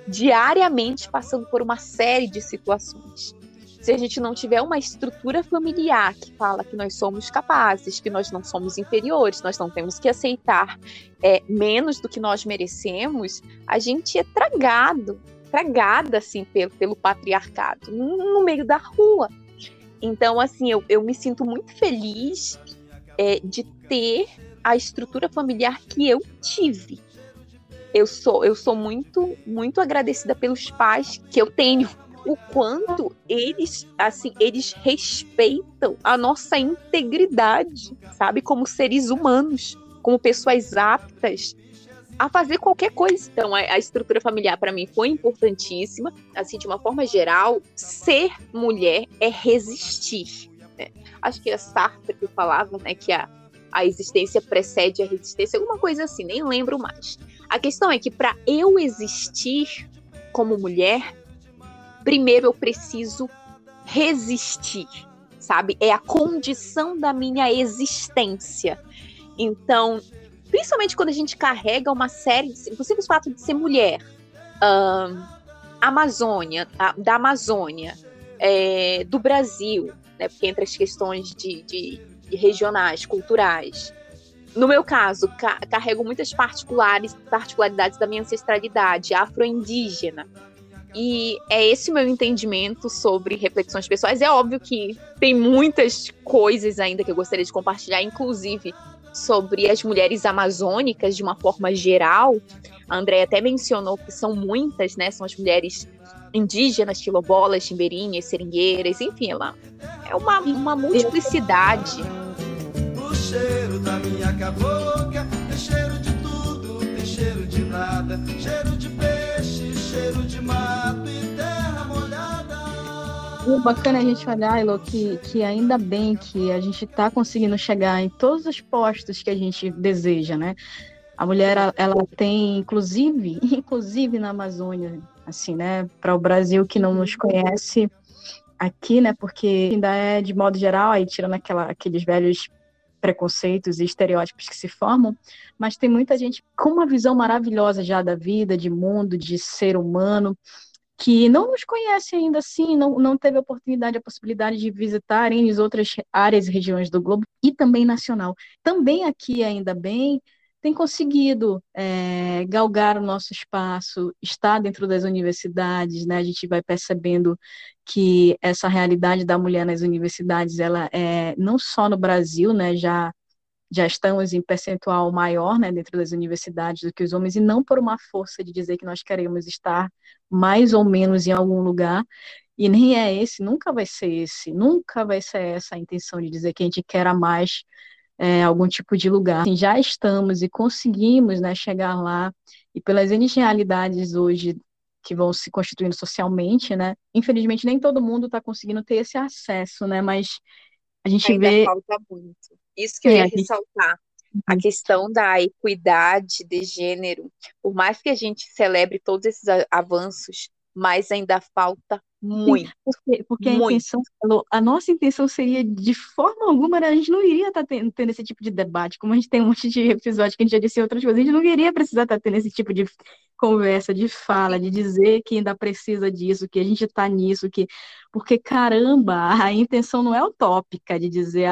diariamente passando por uma série de situações. Se a gente não tiver uma estrutura familiar que fala que nós somos capazes, que nós não somos inferiores, nós não temos que aceitar menos do que nós merecemos, a gente é tragada assim, pelo patriarcado, no meio da rua. Então, assim, eu me sinto muito feliz de ter a estrutura familiar que eu tive. Eu sou muito, muito agradecida pelos pais que eu tenho. O quanto eles respeitam a nossa integridade, sabe? Como seres humanos, como pessoas aptas a fazer qualquer coisa. Então, a estrutura familiar, para mim, foi importantíssima. Assim, de uma forma geral, ser mulher é resistir, né? Acho que era Sartre que falava, né, que a existência precede a resistência, alguma coisa assim, nem lembro mais. A questão é que, para eu existir como mulher, primeiro eu preciso resistir, sabe? É a condição da minha existência. Então, principalmente quando a gente carrega uma série de... Por simples fato de ser mulher, da Amazônia, do Brasil, né? Porque entre as questões de regionais, culturais. No meu caso, carrego muitas particularidades da minha ancestralidade afro-indígena. E é esse o meu entendimento sobre reflexões pessoais. É óbvio que tem muitas coisas ainda que eu gostaria de compartilhar, inclusive sobre as mulheres amazônicas de uma forma geral. A Andréia até mencionou que são muitas, né? São as mulheres indígenas, quilombolas, timbeirinhas, seringueiras, enfim, ela é uma multiplicidade. O cheiro da minha cabocla, tem cheiro de tudo, tem cheiro de nada, cheiro de peixe, cheiro de mato e terra molhada. O bacana é a gente olhar, Ailton, que ainda bem que a gente está conseguindo chegar em todos os postos que a gente deseja, né? A mulher, ela tem, inclusive na Amazônia, assim, né? Para o Brasil que não nos conhece aqui, né? Porque ainda é, de modo geral, aí tirando aqueles velhos preconceitos e estereótipos que se formam, mas tem muita gente com uma visão maravilhosa já da vida, de mundo, de ser humano, que não nos conhece ainda assim, não teve a oportunidade, a possibilidade de visitarem as outras áreas e regiões do globo e também nacional. Também aqui, ainda bem, tem conseguido galgar o nosso espaço, estar dentro das universidades, né? A gente vai percebendo que essa realidade da mulher nas universidades, ela é não só no Brasil, né? Já estamos em percentual maior, né, dentro das universidades do que os homens, e não por uma força de dizer que nós queremos estar mais ou menos em algum lugar, e nem é esse, nunca vai ser esse, nunca vai ser essa a intenção de dizer que a gente quer a mais algum tipo de lugar. Assim, já estamos e conseguimos, né, chegar lá, e pelas N realidades hoje que vão se constituindo socialmente, né, infelizmente nem todo mundo está conseguindo ter esse acesso, né, mas a gente ainda vê... falta muito. Isso que eu ia ressaltar, a questão da equidade de gênero, por mais que a gente celebre todos esses avanços, mas ainda falta muito. Porque muito. A nossa intenção seria, de forma alguma, a gente não iria estar tendo esse tipo de debate, como a gente tem um monte de episódio que a gente já disse outras coisas, a gente não iria precisar estar tendo esse tipo de conversa, de fala, de dizer que ainda precisa disso, que a gente está nisso, que... porque, caramba, a intenção não é utópica de dizer,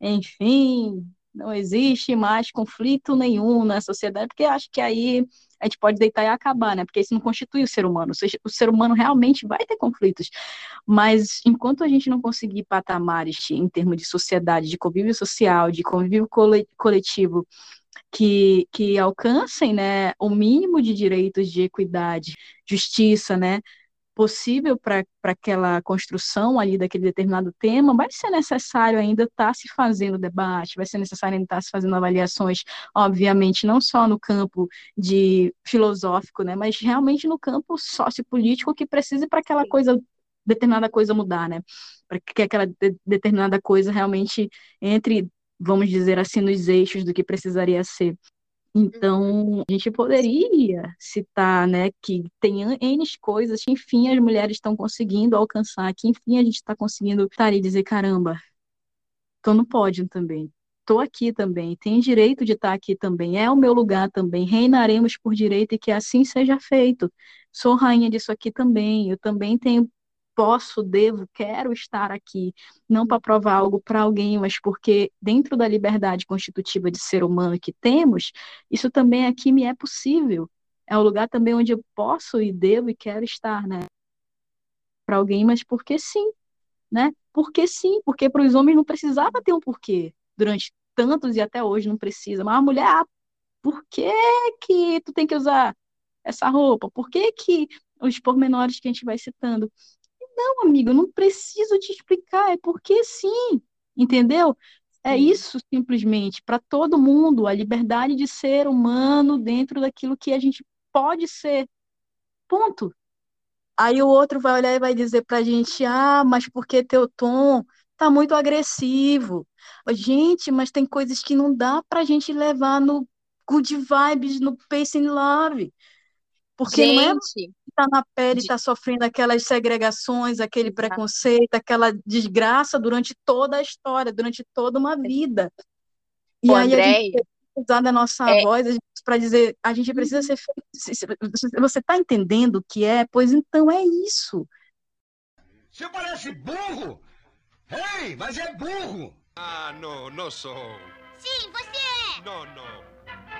enfim, não existe mais conflito nenhum na sociedade, porque acho que aí a gente pode deitar e acabar, né? Porque isso não constitui o ser humano. Ou seja, o ser humano realmente vai ter conflitos. Mas enquanto a gente não conseguir patamares em termos de sociedade, de convívio social, de convívio coletivo, que alcancem, né, o mínimo de direitos, de equidade, justiça, né, possível para aquela construção ali daquele determinado tema, vai ser necessário ainda estar se fazendo debate, vai ser necessário ainda estar se fazendo avaliações, obviamente, não só no campo de filosófico, né, mas realmente no campo sociopolítico que precisa para aquela coisa, determinada coisa mudar, né, para que aquela determinada coisa realmente entre, vamos dizer assim, nos eixos do que precisaria ser. Então, a gente poderia citar, né, que tem N coisas que, enfim, as mulheres estão conseguindo alcançar, que, enfim, a gente está conseguindo estar ali e dizer, caramba, estou no pódio também, estou aqui também, tenho direito de estar aqui também, é o meu lugar também, reinaremos por direito e que assim seja feito. Sou rainha disso aqui também, eu também tenho, posso, devo, quero estar aqui, não para provar algo para alguém, mas porque dentro da liberdade constitutiva de ser humano que temos, isso também aqui me é possível. É um lugar também onde eu posso e devo e quero estar, né? Para alguém, mas porque sim, né? Porque sim, porque para os homens não precisava ter um porquê, durante tantos e até hoje não precisa, mas a mulher, por que que tu tem que usar essa roupa? Por que que os pormenores que a gente vai citando? Não, amigo, eu não preciso te explicar, é porque sim, entendeu? É isso, simplesmente, para todo mundo, a liberdade de ser humano dentro daquilo que a gente pode ser, ponto. Aí o outro vai olhar e vai dizer pra gente, mas porque teu tom tá muito agressivo. Gente, mas tem coisas que não dá pra gente levar no good vibes, no peace and love. Porque gente, não é você que está na pele e está sofrendo aquelas segregações, aquele preconceito, aquela desgraça durante toda a história, durante toda uma vida. E aí, Andréia, a gente precisa usar da nossa voz para dizer, a gente precisa ser feito. Você está entendendo o que é? Pois então é isso. Você parece burro? Ei, mas é burro! Não, não sou. Sim, você é! Não, não.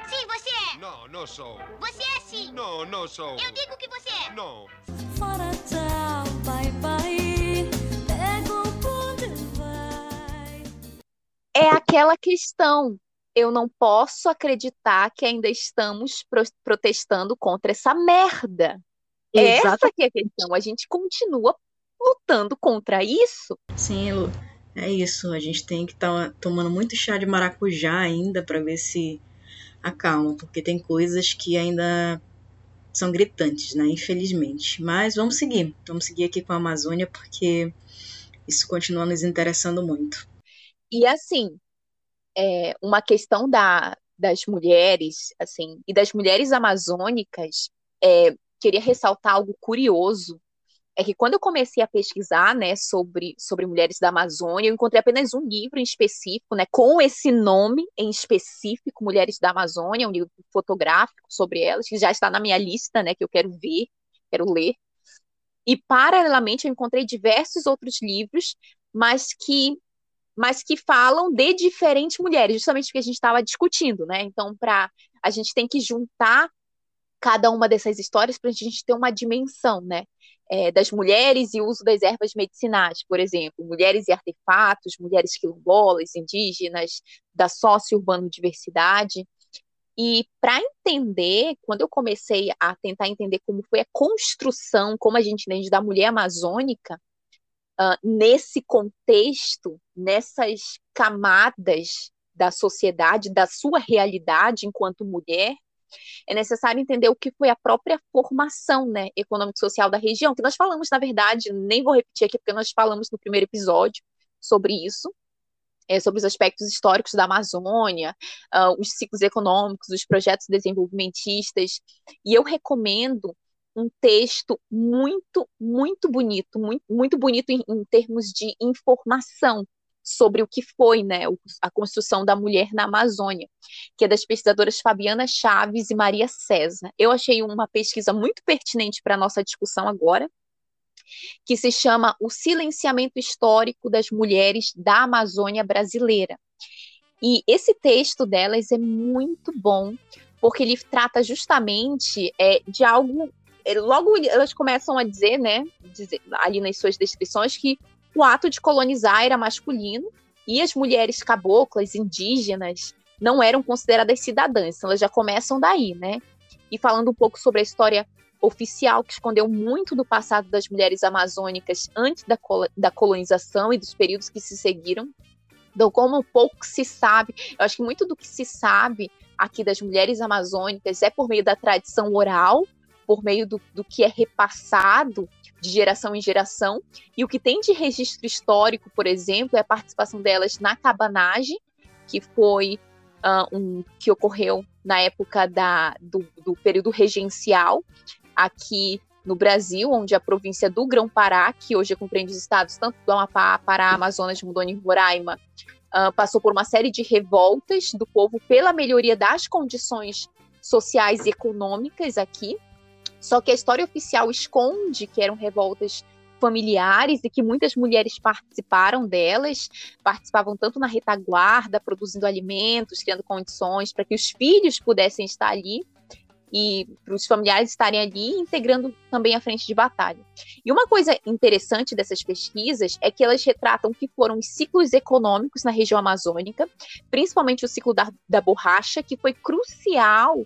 Sim, você é! Não, não sou! Você é sim! Não, não sou! Eu digo que você é! Não! Fora tal, bye bye, pega o ponto e vai. É aquela questão. Eu não posso acreditar que ainda estamos protestando contra essa merda. Exatamente. Essa que é a questão. A gente continua lutando contra isso. Sim, Lu. É isso. A gente tem que estar tomando muito chá de maracujá ainda para ver se acalma, porque tem coisas que ainda são gritantes, né? Infelizmente. Mas vamos seguir. Vamos seguir aqui com a Amazônia, porque isso continua nos interessando muito. E, assim, uma questão das mulheres, assim, e das mulheres amazônicas, queria ressaltar algo curioso, é que quando eu comecei a pesquisar, né, sobre mulheres da Amazônia, eu encontrei apenas um livro em específico, né, com esse nome em específico, Mulheres da Amazônia, um livro fotográfico sobre elas, que já está na minha lista, né, que eu quero ver, quero ler. E, paralelamente, eu encontrei diversos outros livros, mas que falam de diferentes mulheres, justamente porque a gente estava discutindo, né? Então, a gente tem que juntar cada uma dessas histórias para a gente ter uma dimensão, né? Das mulheres e o uso das ervas medicinais, por exemplo, mulheres e artefatos, mulheres quilombolas, indígenas, da socio-urbano-diversidade. E para entender, quando eu comecei a tentar entender como foi a construção, como a gente entende da mulher amazônica, nesse contexto, nessas camadas da sociedade, da sua realidade enquanto mulher, é necessário entender o que foi a própria formação, né, econômico-social da região, que nós falamos, na verdade, nem vou repetir aqui, porque nós falamos no primeiro episódio sobre isso, sobre os aspectos históricos da Amazônia, os ciclos econômicos, os projetos desenvolvimentistas, e eu recomendo um texto muito bonito em termos de informação sobre o que foi, né, a construção da mulher na Amazônia, que é das pesquisadoras Fabiana Chaves e Maria César. Eu achei uma pesquisa muito pertinente para a nossa discussão agora, que se chama O Silenciamento Histórico das Mulheres da Amazônia Brasileira. E esse texto delas é muito bom, porque ele trata justamente de algo... Logo elas começam a dizer, né, ali nas suas descrições, que o ato de colonizar era masculino e as mulheres caboclas, indígenas, não eram consideradas cidadãs. Então elas já começam daí, né? E falando um pouco sobre a história oficial, que escondeu muito do passado das mulheres amazônicas antes da colonização e dos períodos que se seguiram. Então, como pouco se sabe, eu acho que muito do que se sabe aqui das mulheres amazônicas é por meio da tradição oral, por meio do que é repassado de geração em geração, e o que tem de registro histórico, por exemplo, é a participação delas na Cabanagem, que foi que ocorreu na época do período regencial, aqui no Brasil, onde a província do Grão-Pará, que hoje compreende os estados tanto do Amapá, Pará, Amazonas, Rondônia e Roraima, passou por uma série de revoltas do povo pela melhoria das condições sociais e econômicas aqui. Só que a história oficial esconde que eram revoltas familiares e que muitas mulheres participaram delas, participavam tanto na retaguarda, produzindo alimentos, criando condições para que os filhos pudessem estar ali e para os familiares estarem ali, integrando também a frente de batalha. E uma coisa interessante dessas pesquisas é que elas retratam o que foram os ciclos econômicos na região amazônica, principalmente o ciclo da borracha, que foi crucial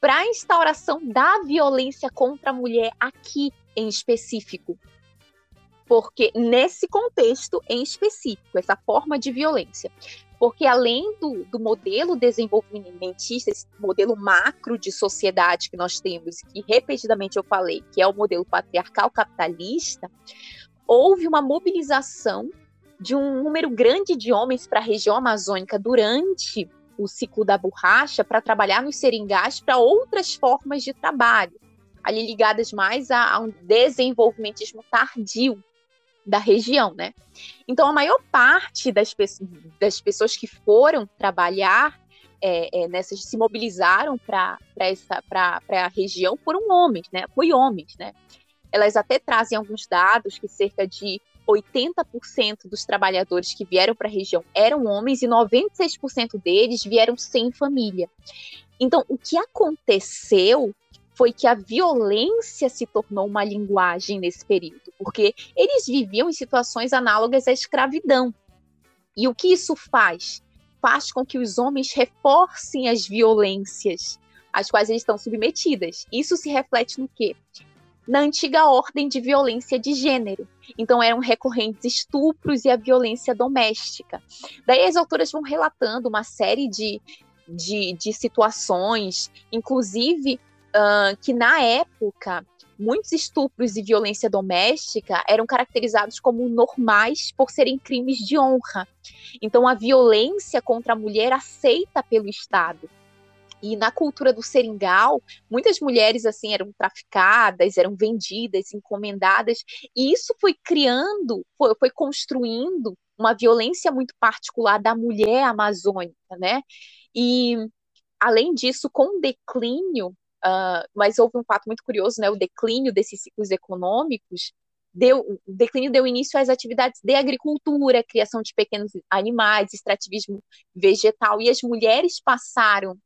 para a instauração da violência contra a mulher aqui em específico. Porque nesse contexto em específico, essa forma de violência. Porque além do modelo desenvolvimentista, esse modelo macro de sociedade que nós temos, que repetidamente eu falei, que é o modelo patriarcal capitalista, houve uma mobilização de um número grande de homens para a região amazônica durante o ciclo da borracha, para trabalhar nos seringais, para outras formas de trabalho, ali ligadas mais a um desenvolvimentismo tardio da região, né? Então, a maior parte das pessoas que foram trabalhar, nessas se mobilizaram para a região, foram homens, né? Foi homens, né? Elas até trazem alguns dados que cerca de 80% dos trabalhadores que vieram para a região eram homens e 96% deles vieram sem família. Então, o que aconteceu foi que a violência se tornou uma linguagem nesse período, porque eles viviam em situações análogas à escravidão. E o que isso faz? Faz com que os homens reforcem as violências às quais eles estão submetidas. Isso se reflete no quê? Na antiga ordem de violência de gênero. Então, eram recorrentes estupros e a violência doméstica. Daí, as autoras vão relatando uma série de situações, inclusive que, na época, muitos estupros e violência doméstica eram caracterizados como normais por serem crimes de honra. Então, a violência contra a mulher aceita pelo Estado. E na cultura do seringal, muitas mulheres assim eram traficadas, eram vendidas, encomendadas, e isso foi criando, foi construindo uma violência muito particular da mulher amazônica, né? E, além disso, com o declínio, mas houve um fato muito curioso, né? O declínio desses ciclos econômicos, o declínio deu início às atividades de agricultura, criação de pequenos animais, extrativismo vegetal, e as mulheres passaram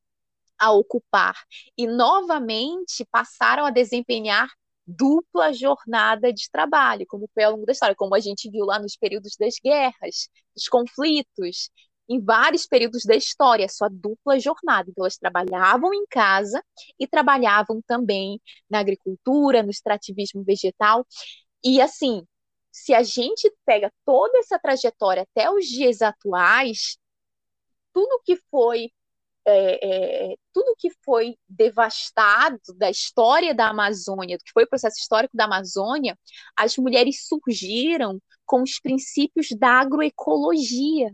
a ocupar, e novamente passaram a desempenhar dupla jornada de trabalho, como foi ao longo da história, como a gente viu lá nos períodos das guerras, dos conflitos, em vários períodos da história, sua dupla jornada. Então, elas trabalhavam em casa e trabalhavam também na agricultura, no extrativismo vegetal. E assim, se a gente pega toda essa trajetória até os dias atuais, tudo que foi devastado da história da Amazônia, do que foi o processo histórico da Amazônia, as mulheres surgiram com os princípios da agroecologia,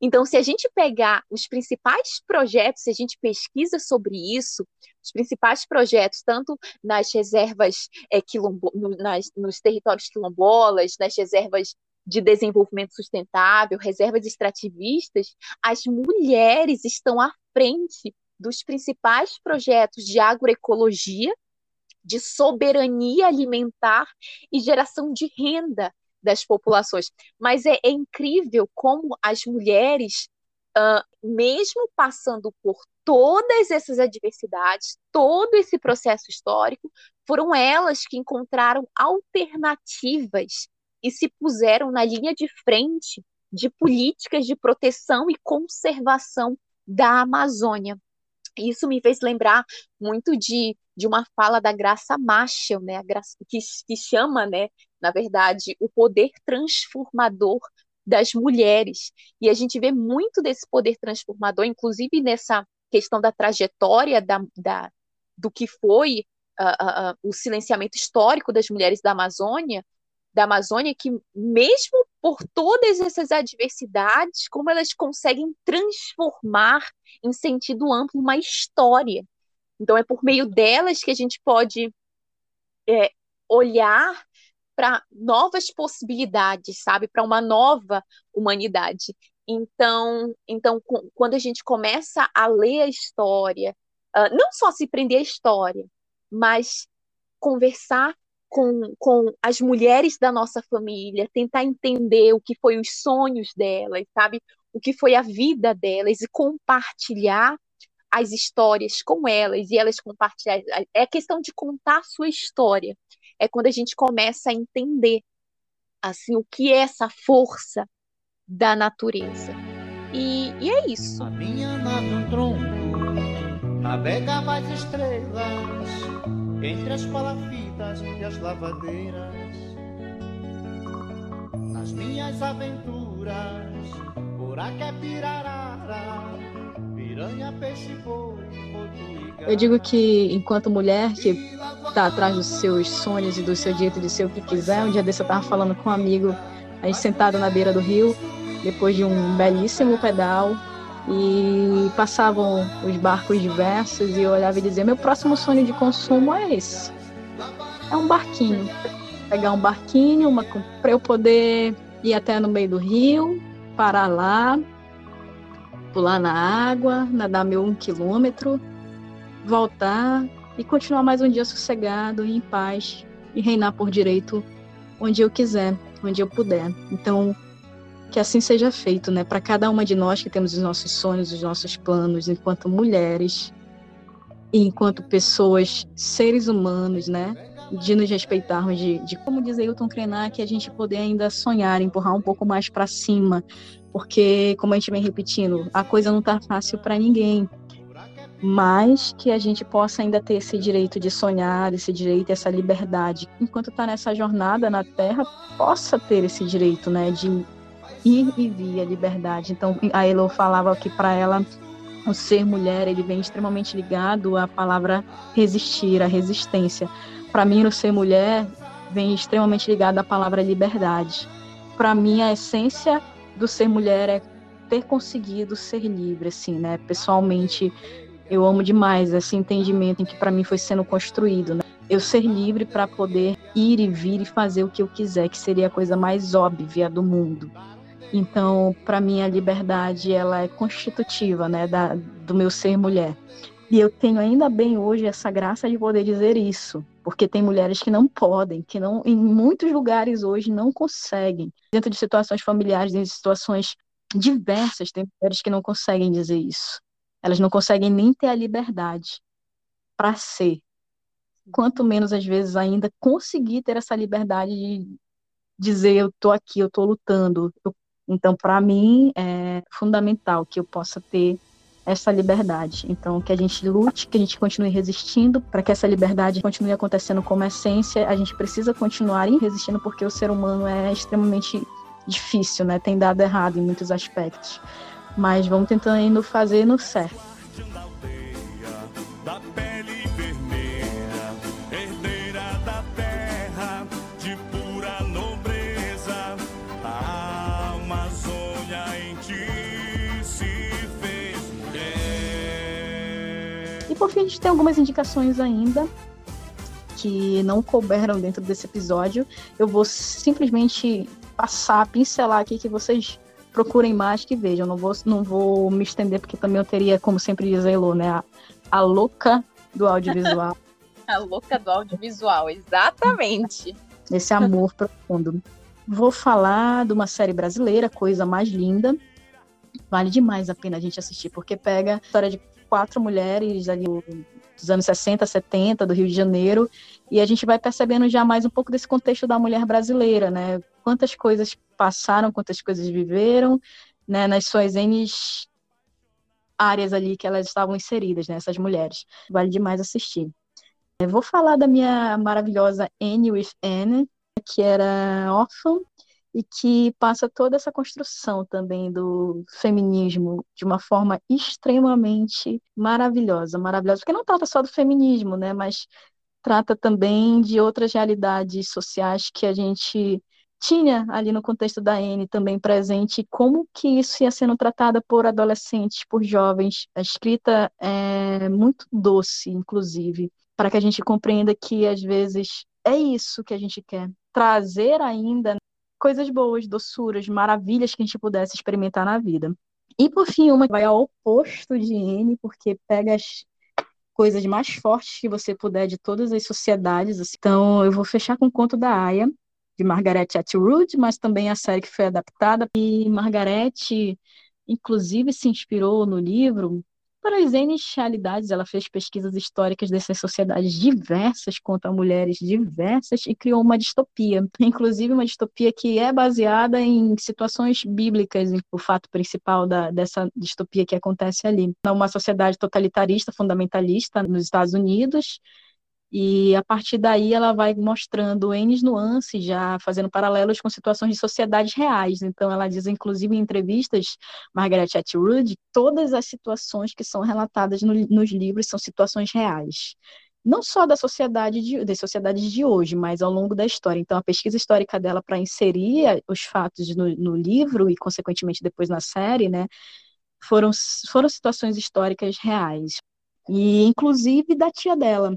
Então, se a gente pegar os principais projetos, se a gente pesquisa sobre isso, os principais projetos, tanto nas reservas nos territórios quilombolas, nas reservas de desenvolvimento sustentável, reservas extrativistas, as mulheres estão à frente dos principais projetos de agroecologia, de soberania alimentar e geração de renda das populações. Mas é incrível como as mulheres, mesmo passando por todas essas adversidades, todo esse processo histórico, foram elas que encontraram alternativas e se puseram na linha de frente de políticas de proteção e conservação da Amazônia. Isso me fez lembrar muito de uma fala da Graça Marshall, né? Que chama, né, na verdade, o poder transformador das mulheres. E a gente vê muito desse poder transformador, inclusive nessa questão da trajetória do que foi o silenciamento histórico das mulheres da Amazônia, que mesmo por todas essas adversidades, como elas conseguem transformar em sentido amplo uma história. Então é por meio delas que a gente pode olhar para novas possibilidades, sabe? Para uma nova humanidade. Então, quando a gente começa a ler a história, não só se prender à história, mas conversar com as mulheres da nossa família, tentar entender o que foi os sonhos delas, sabe? O que foi a vida delas e compartilhar as histórias com elas, e elas compartilharem. É questão de contar a sua história. É quando a gente começa a entender assim, o que é essa força da natureza. E é isso. A minha nasce um tronco, navega mais estrelas, entre as palafitas e as lavadeiras. Nas minhas aventuras, buraco é pirarara. Eu digo que, enquanto mulher que está atrás dos seus sonhos e do seu direito de ser o que quiser, um dia desse eu estava falando com um amigo, a gente sentado na beira do rio, depois de um belíssimo pedal, e passavam os barcos diversos, e eu olhava e dizia, meu próximo sonho de consumo é esse. É um barquinho. Pegar um barquinho para eu poder ir até no meio do rio, parar lá, pular na água, nadar meu 1 quilômetro, voltar e continuar mais um dia sossegado e em paz e reinar por direito onde eu quiser, onde eu puder. Então, que assim seja feito, né? Para cada uma de nós que temos os nossos sonhos, os nossos planos, enquanto mulheres e enquanto pessoas, seres humanos, né? De nos respeitarmos, de como diz Ailton Krenak, a gente poder ainda sonhar, empurrar um pouco mais para cima, porque, como a gente vem repetindo, a coisa não está fácil para ninguém, mas que a gente possa ainda ter esse direito de sonhar, esse direito, essa liberdade. Enquanto está nessa jornada na Terra, possa ter esse direito, né, de ir e vir a liberdade. Então, a Elo falava que para ela, o ser mulher, ele vem extremamente ligado à palavra resistir, à resistência. Para mim, o ser mulher vem extremamente ligado à palavra liberdade. Para mim, a essência do ser mulher é ter conseguido ser livre, assim, né? Pessoalmente, eu amo demais esse entendimento em que para mim foi sendo construído, né? Eu ser livre para poder ir e vir e fazer o que eu quiser, que seria a coisa mais óbvia do mundo. Então, para mim, a liberdade, ela é constitutiva, né? Do meu ser mulher. E eu tenho ainda bem hoje essa graça de poder dizer isso, porque tem mulheres que não podem, que não, em muitos lugares hoje não conseguem. Dentro de situações familiares, dentro de situações diversas, tem mulheres que não conseguem dizer isso. Elas não conseguem nem ter a liberdade para ser. Quanto menos, às vezes, ainda conseguir ter essa liberdade de dizer eu estou aqui, eu estou lutando. Então, para mim, é fundamental que eu possa ter essa liberdade. Então, que a gente lute, que a gente continue resistindo, para que essa liberdade continue acontecendo como essência, a gente precisa continuar resistindo, porque o ser humano é extremamente difícil, né? Tem dado errado em muitos aspectos. Mas vamos tentando fazer no certo. E por fim, a gente tem algumas indicações ainda que não couberam dentro desse episódio. Eu vou simplesmente passar, pincelar aqui, que vocês procurem mais, que vejam. Não vou me estender, porque também eu teria, como sempre diz a Elô, né, a louca do audiovisual. A louca do audiovisual, exatamente. Esse amor profundo. Vou falar de uma série brasileira, Coisa Mais Linda. Vale demais a pena a gente assistir, porque pega a história de 4 mulheres ali dos anos 60, 70, do Rio de Janeiro, e a gente vai percebendo já mais um pouco desse contexto da mulher brasileira, né? Quantas coisas passaram, quantas coisas viveram, né? Nas suas N áreas ali que elas estavam inseridas, né? Essas mulheres. Vale demais assistir. Eu vou falar da minha maravilhosa Anne with an E, que era órfã, e que passa toda essa construção também do feminismo de uma forma extremamente maravilhosa, maravilhosa, porque não trata só do feminismo, né, mas trata também de outras realidades sociais que a gente tinha ali no contexto da Anne também presente, como que isso ia sendo tratada por adolescentes, por jovens. A escrita é muito doce, inclusive, para que a gente compreenda que, às vezes, é isso que a gente quer, trazer ainda coisas boas, doçuras, maravilhas que a gente pudesse experimentar na vida. E, por fim, uma que vai ao oposto de Anne, porque pega as coisas mais fortes que você puder de todas as sociedades. Assim. Então, eu vou fechar com o Conto da Aia, de Margaret Atwood, mas também a série que foi adaptada. E Margaret, inclusive, se inspirou no livro para as N realidades. Ela fez pesquisas históricas dessas sociedades diversas contra mulheres diversas e criou uma distopia, inclusive uma distopia que é baseada em situações bíblicas, o fato principal dessa distopia que acontece ali. É uma sociedade totalitarista, fundamentalista nos Estados Unidos, e a partir daí ela vai mostrando N nuances, já fazendo paralelos com situações de sociedades reais. Então ela diz, inclusive em entrevistas, Margaret Atwood, todas as situações que são relatadas nos livros são situações reais. Não só das sociedades de hoje, mas ao longo da história. Então a pesquisa histórica dela para inserir os fatos no livro e consequentemente depois na série, né, foram situações históricas reais. E inclusive da tia dela,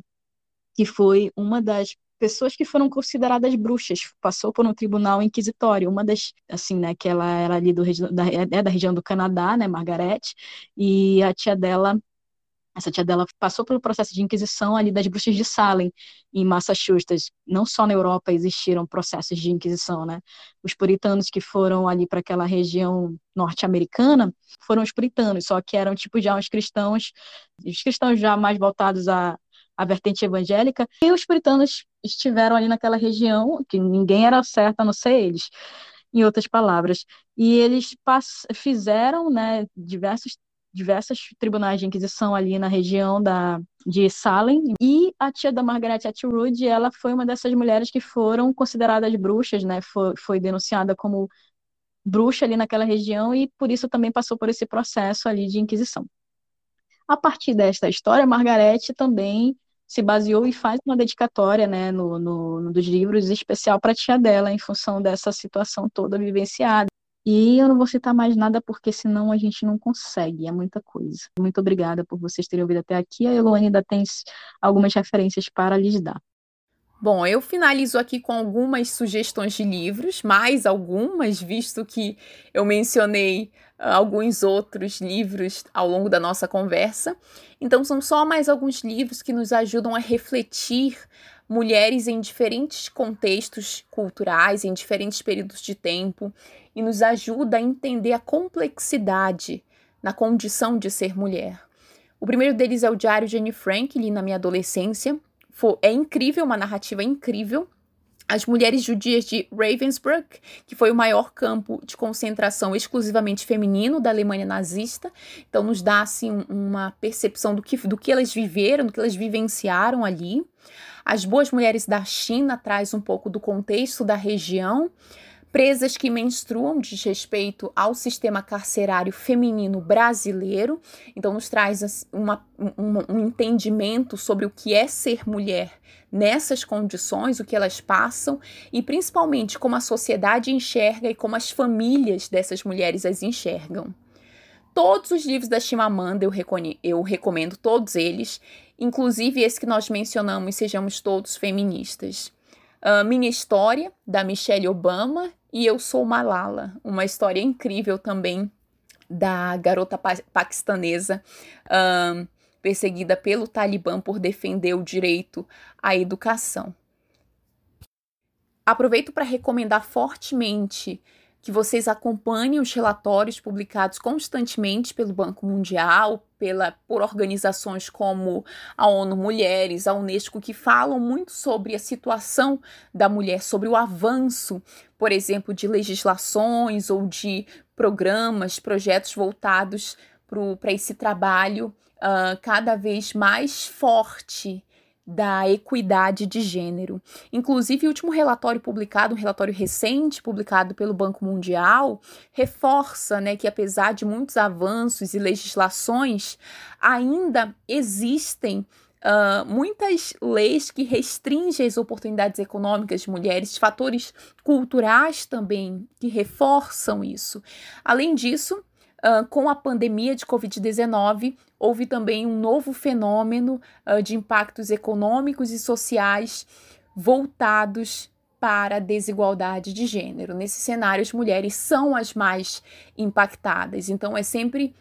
que foi uma das pessoas que foram consideradas bruxas, passou por um tribunal inquisitório, uma das, assim, né, que ela era ali da região do Canadá, né, Margaret, e a tia dela, essa tia dela passou pelo processo de inquisição ali das bruxas de Salem, em Massachusetts. Não só na Europa existiram processos de inquisição, né, os puritanos que foram ali para aquela região norte-americana, foram os puritanos, só que eram, tipo, já os cristãos já mais voltados a vertente evangélica, e os puritanos estiveram ali naquela região, que ninguém era certo a não ser eles, em outras palavras. E eles fizeram, né, diversos tribunais de inquisição ali na região de Salem, e a tia da Margaret Atwood, ela foi uma dessas mulheres que foram consideradas bruxas, né, foi denunciada como bruxa ali naquela região, e por isso também passou por esse processo ali de inquisição. A partir desta história, Margaret também se baseou e faz uma dedicatória, né, dos livros, especial para a tia dela, em função dessa situação toda vivenciada. E eu não vou citar mais nada, porque senão a gente não consegue, é muita coisa. Muito obrigada por vocês terem ouvido até aqui. A Eloane ainda tem algumas referências para lhes dar. Bom, eu finalizo aqui com algumas sugestões de livros, mais algumas, visto que eu mencionei alguns outros livros ao longo da nossa conversa. Então, são só mais alguns livros que nos ajudam a refletir mulheres em diferentes contextos culturais, em diferentes períodos de tempo, e nos ajuda a entender a complexidade na condição de ser mulher. O primeiro deles é o Diário de Anne Frank, li na minha adolescência. É incrível, uma narrativa incrível. As mulheres judias de Ravensbrück, que foi o maior campo de concentração exclusivamente feminino da Alemanha nazista. Então, nos dá assim, uma percepção do que elas viveram, do que elas vivenciaram ali. As Boas Mulheres da China traz um pouco do contexto da região. Presas que menstruam, diz respeito ao sistema carcerário feminino brasileiro. Então, nos traz um entendimento sobre o que é ser mulher nessas condições, o que elas passam, e principalmente como a sociedade enxerga e como as famílias dessas mulheres as enxergam. todos os livros da Chimamanda, eu recomendo todos eles, inclusive esse que nós mencionamos, Sejamos Todos Feministas. Minha História, da Michelle Obama, e Eu Sou Malala, uma história incrível também da garota paquistanesa perseguida pelo Talibã por defender o direito à educação. Aproveito para recomendar fortemente que vocês acompanhem os relatórios publicados constantemente pelo Banco Mundial, por organizações como a ONU Mulheres, a Unesco, que falam muito sobre a situação da mulher, sobre o avanço, por exemplo, de legislações ou de programas, projetos voltados para esse trabalho cada vez mais forte da equidade de gênero. Inclusive, o último relatório publicado, um relatório recente publicado pelo Banco Mundial, reforça, né, que apesar de muitos avanços e legislações, ainda existem muitas leis que restringem as oportunidades econômicas de mulheres, fatores culturais também que reforçam isso. Além disso, com a pandemia de Covid-19, houve também um novo fenômeno de impactos econômicos e sociais voltados para a desigualdade de gênero. Nesse cenário, as mulheres são as mais impactadas, então é sempre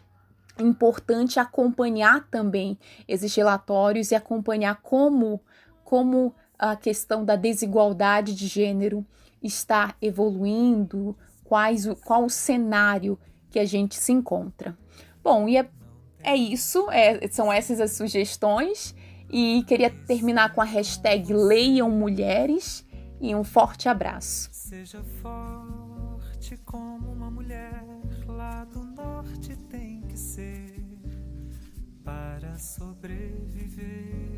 importante acompanhar também esses relatórios e acompanhar como a questão da desigualdade de gênero está evoluindo, qual o cenário que a gente se encontra. Bom, e é isso, são essas as sugestões, e queria terminar com a hashtag Leiam Mulheres, e um forte abraço. Seja forte como uma mulher, lá do norte tem que ser para sobreviver.